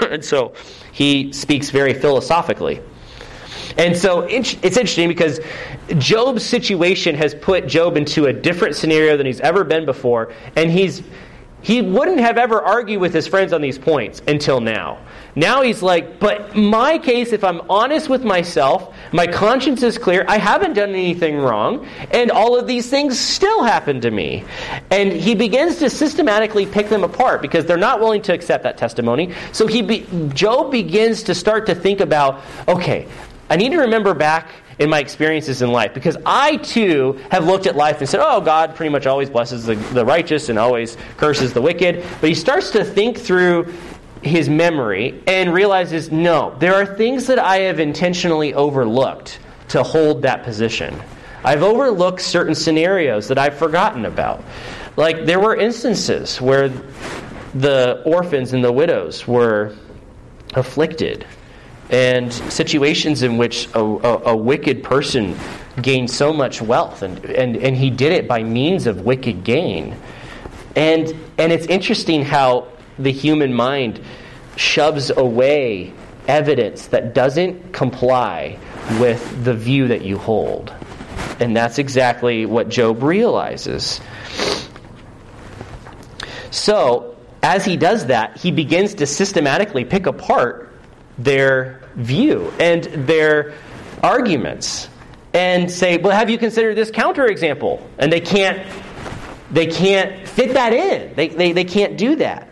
and so he speaks very philosophically. And so it's interesting because Job's situation has put Job into a different scenario than he's ever been before, and he's. He wouldn't have ever argued with his friends on these points until now. Now he's like, but my case, if I'm honest with myself, my conscience is clear, I haven't done anything wrong, and all of these things still happen to me. And he begins to systematically pick them apart because they're not willing to accept that testimony. So he, be, Job begins to start to think about, okay, I need to remember back in my experiences in life, because I too have looked at life and said, oh, God pretty much always blesses the, the righteous and always curses the wicked. But he starts to think through his memory and realizes, no, there are things that I have intentionally overlooked to hold that position. I've overlooked certain scenarios that I've forgotten about. Like there were instances where the orphans and the widows were afflicted, and situations in which a, a, a wicked person gained so much wealth, and, and, and he did it by means of wicked gain. And and it's interesting how the human mind shoves away evidence that doesn't comply with the view that you hold. And that's exactly what Job realizes. So, as he does that, he begins to systematically pick apart their view and their arguments and say, well, have you considered this counterexample? And they can't they can't fit that in. They, they, they can't do that.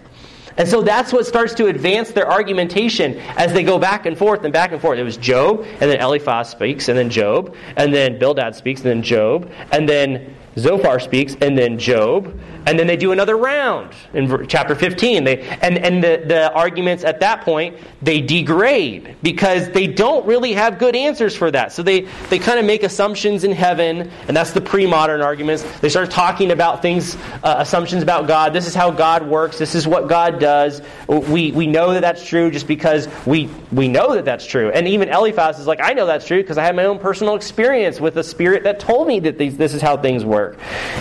And so that's what starts to advance their argumentation as they go back and forth and back and forth. It was Job, and then Eliphaz speaks, and then Job, and then Bildad speaks, and then Job, and then Zophar speaks, and then Job, and then they do another round in chapter fifteen. They and and the, the arguments at that point, they degrade because they don't really have good answers for that. So they, they kind of make assumptions in heaven, and that's the pre-modern arguments. They start talking about things, uh, assumptions about God. This is how God works. This is what God does. We we know that that's true just because we we know that that's true. And even Eliphaz is like, I know that's true because I had my own personal experience with a spirit that told me that these, this is how things work.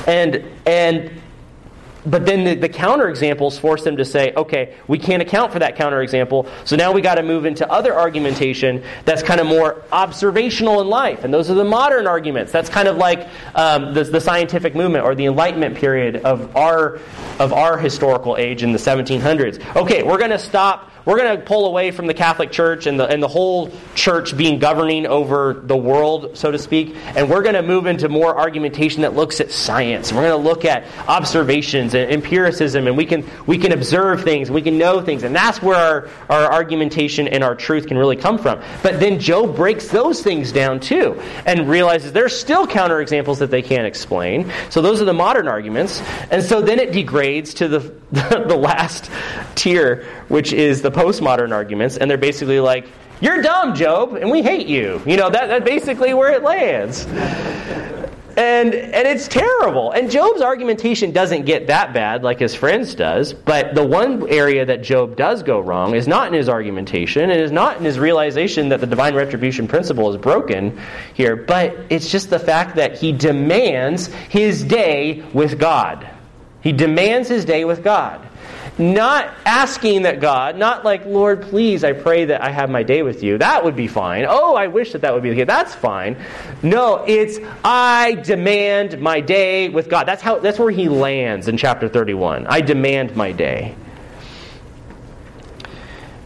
And and but then the, the counterexamples force them to say, okay, we can't account for that counterexample, so now we got to move into other argumentation that's kind of more observational in life. And those are the modern arguments. That's kind of like um, the, the scientific movement or the Enlightenment period of our of our historical age in the seventeen hundreds. Okay, we're going to stop. We're going to pull away from the Catholic Church and the and the whole church being governing over the world, so to speak, and we're going to move into more argumentation that looks at science. We're going to look at observations and empiricism, and we can we can observe things, and we can know things, and that's where our, our argumentation and our truth can really come from. But then Job breaks those things down too and realizes there's still counterexamples that they can't explain. So those are the modern arguments, and so then it degrades to the the, the last tier, which is the postmodern arguments, and they're basically like, you're dumb, Job, and we hate you. You know, that, that's basically where it lands. And and it's terrible. And Job's argumentation doesn't get that bad like his friends does, but the one area that Job does go wrong is not in his argumentation, and is not in his realization that the divine retribution principle is broken here, but it's just the fact that he demands his day with God. He demands his day with God. Not asking that God, not like, Lord, please, I pray that I have my day with you. That would be fine. Oh, I wish that that would be the case. That's fine. No, it's, I demand my day with God. That's how. That's where he lands in chapter thirty-one. I demand my day.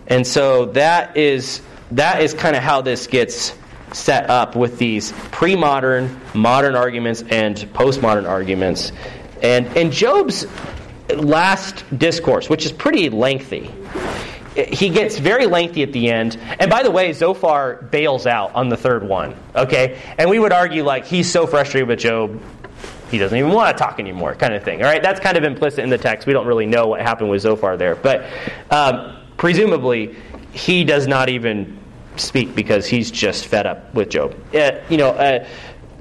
And so that is that is kind of how this gets set up with these pre-modern, modern arguments, and postmodern arguments. And, and Job's last discourse, which is pretty lengthy. He gets very lengthy at the end. And by the way, Zophar bails out on the third one. Okay? And we would argue, like, he's so frustrated with Job, he doesn't even want to talk anymore, kind of thing. All right? That's kind of implicit in the text. We don't really know what happened with Zophar there. But um, presumably, he does not even speak because he's just fed up with Job. Uh, you know, uh,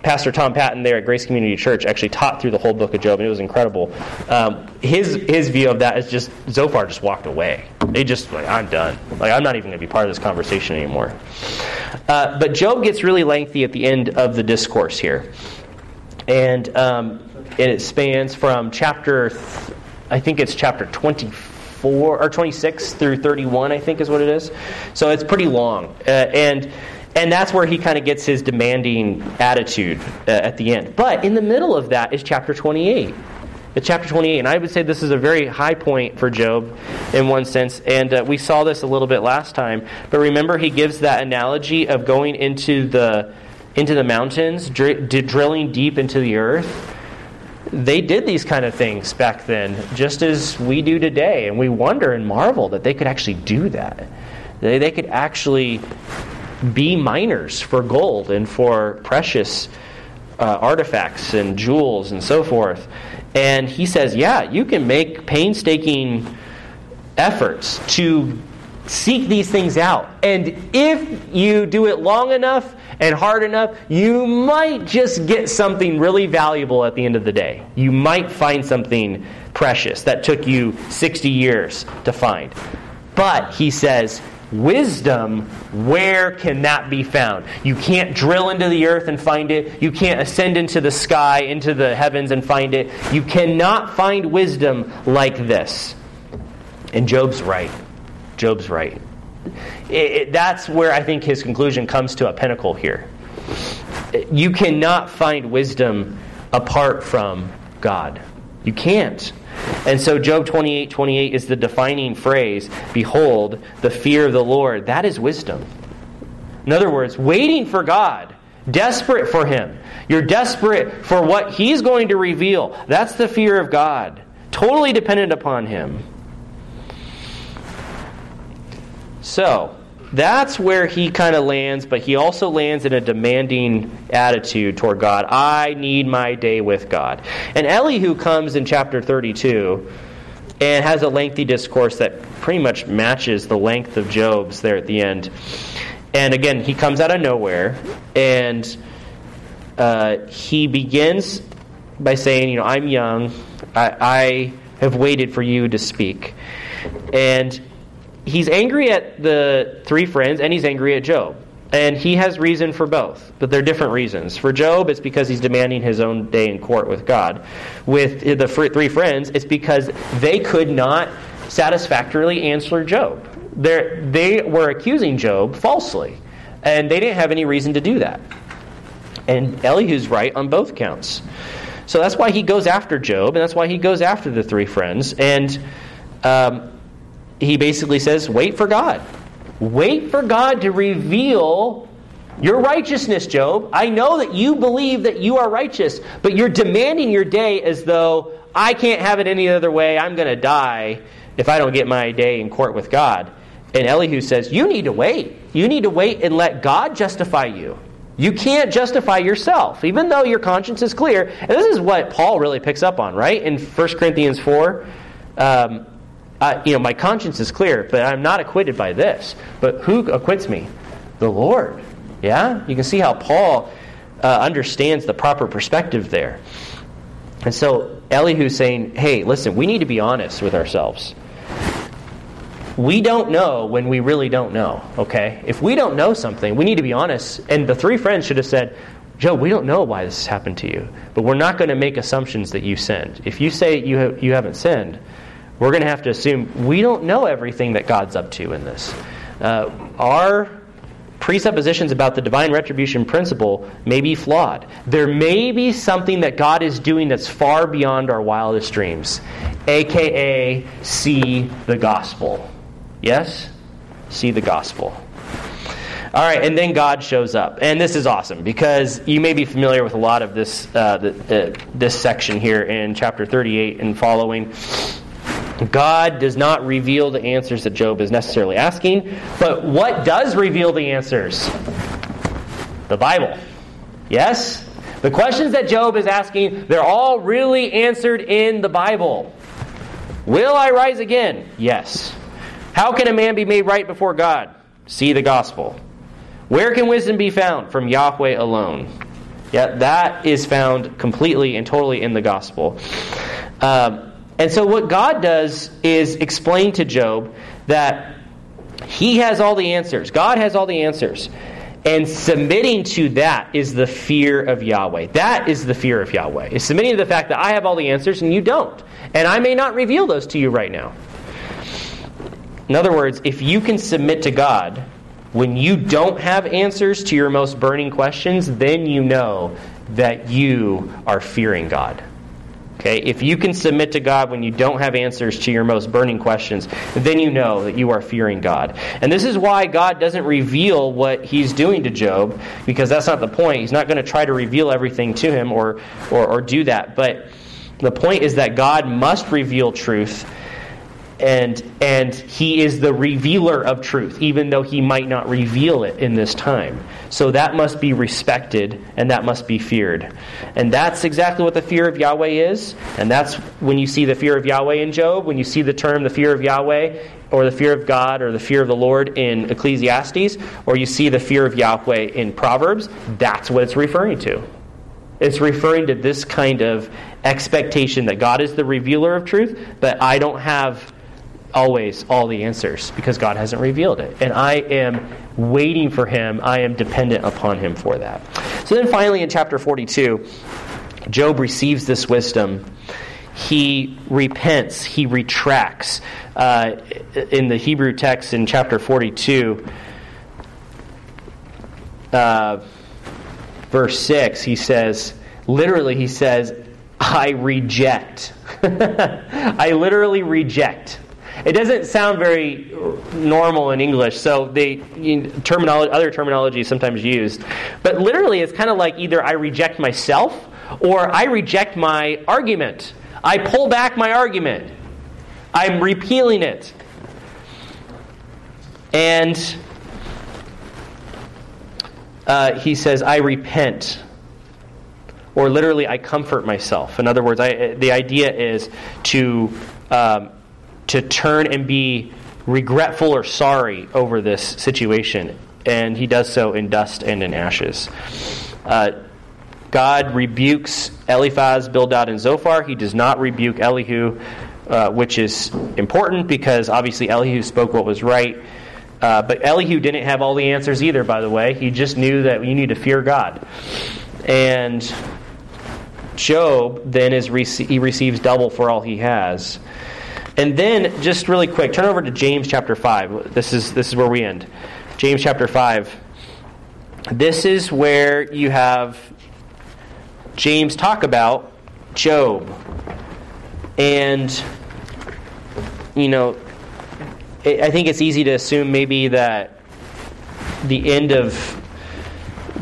Pastor Tom Patton there at Grace Community Church actually taught through the whole book of Job, and it was incredible. Um, his his view of that is just, Zophar just walked away. They just, like, I'm done. Like, I'm not even going to be part of this conversation anymore. Uh, but Job gets really lengthy at the end of the discourse here. And, um, and it spans from chapter, th- I think it's chapter twenty-four, or twenty-six through thirty-one, I think is what it is. So it's pretty long. Uh, and... And that's where he kind of gets his demanding attitude uh, at the end. But in the middle of that is chapter twenty-eight. It's chapter twenty-eight, and I would say this is a very high point for Job in one sense. And uh, we saw this a little bit last time. But remember, he gives that analogy of going into the into the mountains, dr- drilling deep into the earth. They did these kind of things back then, just as we do today. And we wonder and marvel that they could actually do that. They they could actually be miners for gold and for precious uh, artifacts and jewels and so forth. And he says, yeah, you can make painstaking efforts to seek these things out. And if you do it long enough and hard enough, you might just get something really valuable at the end of the day. You might find something precious that took you sixty years to find. But, he says, Wisdom, where can that be found? You can't drill into the earth and find it. You can't ascend into the sky, into the heavens and find it. You cannot find wisdom like this. And Job's right. Job's right. It, it, that's where I think his conclusion comes to a pinnacle here. You cannot find wisdom apart from God. You can't. And so Job twenty-eight twenty-eight is the defining phrase. Behold, the fear of the Lord, that is wisdom. In other words, waiting for God, desperate for Him. You're desperate for what He's going to reveal. That's the fear of God. Totally dependent upon Him. So, that's where he kind of lands, but he also lands in a demanding attitude toward God. I need my day with God. And Elihu comes in chapter thirty-two and has a lengthy discourse that pretty much matches the length of Job's there at the end. And again, he comes out of nowhere, and uh, he begins by saying, you know, I'm young, I, I have waited for you to speak. And he's angry at the three friends, and he's angry at Job. And he has reason for both, but they're different reasons. For Job, it's because he's demanding his own day in court with God. With the three friends, it's because they could not satisfactorily answer Job. They're, they were accusing Job falsely, and they didn't have any reason to do that. And Elihu's right on both counts. So that's why he goes after Job, and that's why he goes after the three friends. And Um, He basically says, wait for God. Wait for God to reveal your righteousness, Job. I know that you believe that you are righteous, but you're demanding your day as though I can't have it any other way. I'm going to die if I don't get my day in court with God. And Elihu says, you need to wait. You need to wait and let God justify you. You can't justify yourself, even though your conscience is clear. And this is what Paul really picks up on, right? In First Corinthians four, um, Uh, you know, my conscience is clear, but I'm not acquitted by this. But who acquits me? The Lord. Yeah? You can see how Paul uh, understands the proper perspective there. And so Elihu's saying, hey, listen, we need to be honest with ourselves. We don't know when we really don't know, okay? If we don't know something, we need to be honest. And the three friends should have said, Job, we don't know why this has happened to you, but we're not going to make assumptions that you sinned. If you say you ha- you haven't sinned, we're going to have to assume we don't know everything that God's up to in this. Uh, our presuppositions about the divine retribution principle may be flawed. There may be something that God is doing that's far beyond our wildest dreams, a k a see the gospel. Yes? See the gospel. All right, and then God shows up. And this is awesome because you may be familiar with a lot of this, uh, the, uh, this section here in chapter thirty-eight and following. God does not reveal the answers that Job is necessarily asking, but what does reveal the answers? The Bible. Yes? The questions that Job is asking, they're all really answered in the Bible. Will I rise again? Yes. How can a man be made right before God? See the gospel. Where can wisdom be found? From Yahweh alone. Yeah, that is found completely and totally in the gospel. Um, And so what God does is explain to Job that he has all the answers. God has all the answers. And submitting to that is the fear of Yahweh. That is the fear of Yahweh. It's submitting to the fact that I have all the answers and you don't. And I may not reveal those to you right now. In other words, if you can submit to God when you don't have answers to your most burning questions, then you know that you are fearing God. Okay, if you can submit to God when you don't have answers to your most burning questions, then you know that you are fearing God. And this is why God doesn't reveal what He's doing to Job, because that's not the point. He's not going to try to reveal everything to him or, or, or do that. But the point is that God must reveal truth, and, and He is the revealer of truth, even though He might not reveal it in this time. So that must be respected, and that must be feared. And that's exactly what the fear of Yahweh is. And that's when you see the fear of Yahweh in Job, when you see the term the fear of Yahweh, or the fear of God, or the fear of the Lord in Ecclesiastes, or you see the fear of Yahweh in Proverbs, that's what it's referring to. It's referring to this kind of expectation that God is the revealer of truth, but I don't have always all the answers because God hasn't revealed it. And I am waiting for him. I am dependent upon him for that. So then finally in chapter forty-two, Job receives this wisdom. He repents. He retracts. Uh, in the Hebrew text in chapter forty-two, uh, verse six, he says, literally he says, I reject. I literally reject. It doesn't sound very normal in English, so the terminology, other terminology is sometimes used. But literally it's kind of like either I reject myself or I reject my argument. I pull back my argument. I'm repealing it. And uh, he says, I repent. Or literally, I comfort myself. In other words, I, the idea is to um, to turn and be regretful or sorry over this situation. And he does so in dust and in ashes. Uh, God rebukes Eliphaz, Bildad, and Zophar. He does not rebuke Elihu, uh, which is important because obviously Elihu spoke what was right. Uh, but Elihu didn't have all the answers either, by the way. He just knew that you need to fear God. And Job then is rece- he receives double for all he has. And then, just really quick, turn over to James chapter five. This is this is where we end. James chapter five. This is where you have James talk about Job. And, you know, I think it's easy to assume maybe that the end of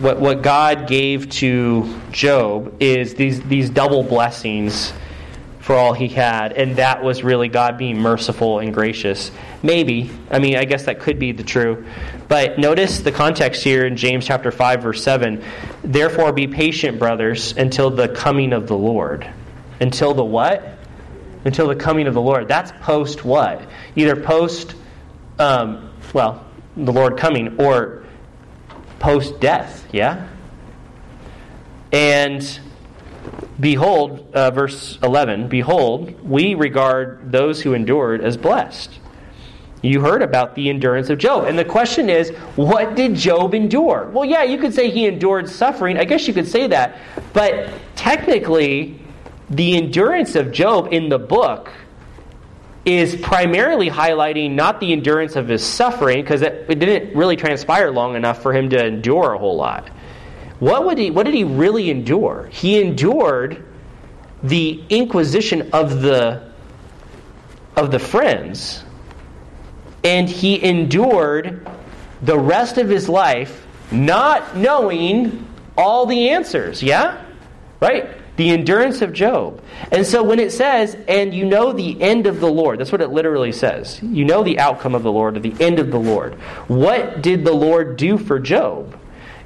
What what God gave to Job is these, these double blessings for all he had, and that was really God being merciful and gracious. Maybe. I mean, I guess that could be the true. But notice the context here in James chapter five, verse seven. Therefore be patient, brothers, until the coming of the Lord. Until the what? Until the coming of the Lord. That's post what? Either post, um, well, the Lord coming, or post-death, yeah? And behold, uh, verse eleven, behold, we regard those who endured as blessed. You heard about the endurance of Job. And the question is, what did Job endure? Well, yeah, you could say he endured suffering. I guess you could say that. But technically, the endurance of Job in the book is primarily highlighting not the endurance of his suffering, because it, it didn't really transpire long enough for him to endure a whole lot. What would he? What did he really endure? He endured the inquisition of the of the friends, and he endured the rest of his life not knowing all the answers. Yeah? Right? The endurance of Job. And so when it says, and you know the end of the Lord, that's what it literally says. You know the outcome of the Lord, or the end of the Lord. What did the Lord do for Job?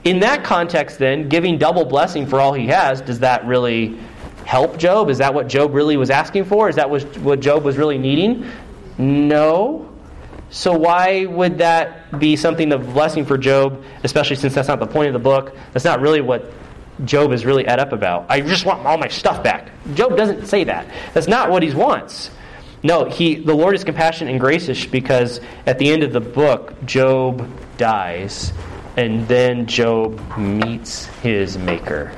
In that context then, giving double blessing for all he has, does that really help Job? Is that what Job really was asking for? Is that what Job was really needing? No. So why would that be something of blessing for Job, especially since that's not the point of the book? That's not really what Job is really ed up about. I just want all my stuff back. Job doesn't say that. That's not what he wants. No, he the Lord is compassionate and gracious because at the end of the book, Job dies, and then Job meets his Maker.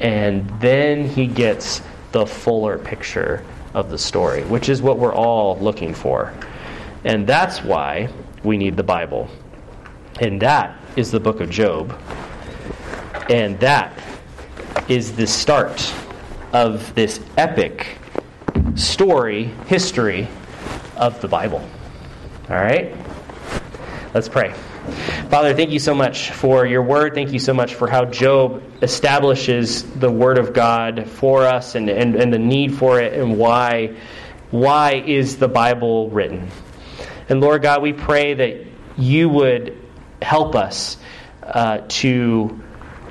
And then he gets the fuller picture of the story, which is what we're all looking for. And that's why we need the Bible. And that is the book of Job. And that is the start of this epic story, history of the Bible. All right? Let's pray. Father, thank you so much for your word. Thank you so much for how Job establishes the word of God for us and, and, and the need for it and why, why is the Bible written. And Lord God, we pray that you would help us uh, to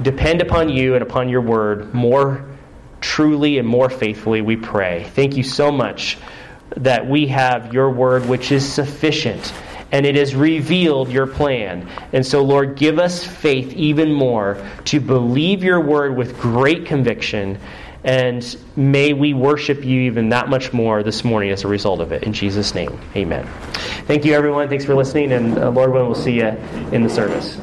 depend upon you and upon your word more truly and more faithfully, we pray. Thank you so much that we have your word, which is sufficient, and it has revealed your plan. And so, Lord, give us faith even more to believe your word with great conviction And may we worship you even that much more this morning as a result of it. In Jesus' name, amen. Thank you, everyone. Thanks for listening. And uh, Lord willing, we'll see you in the service.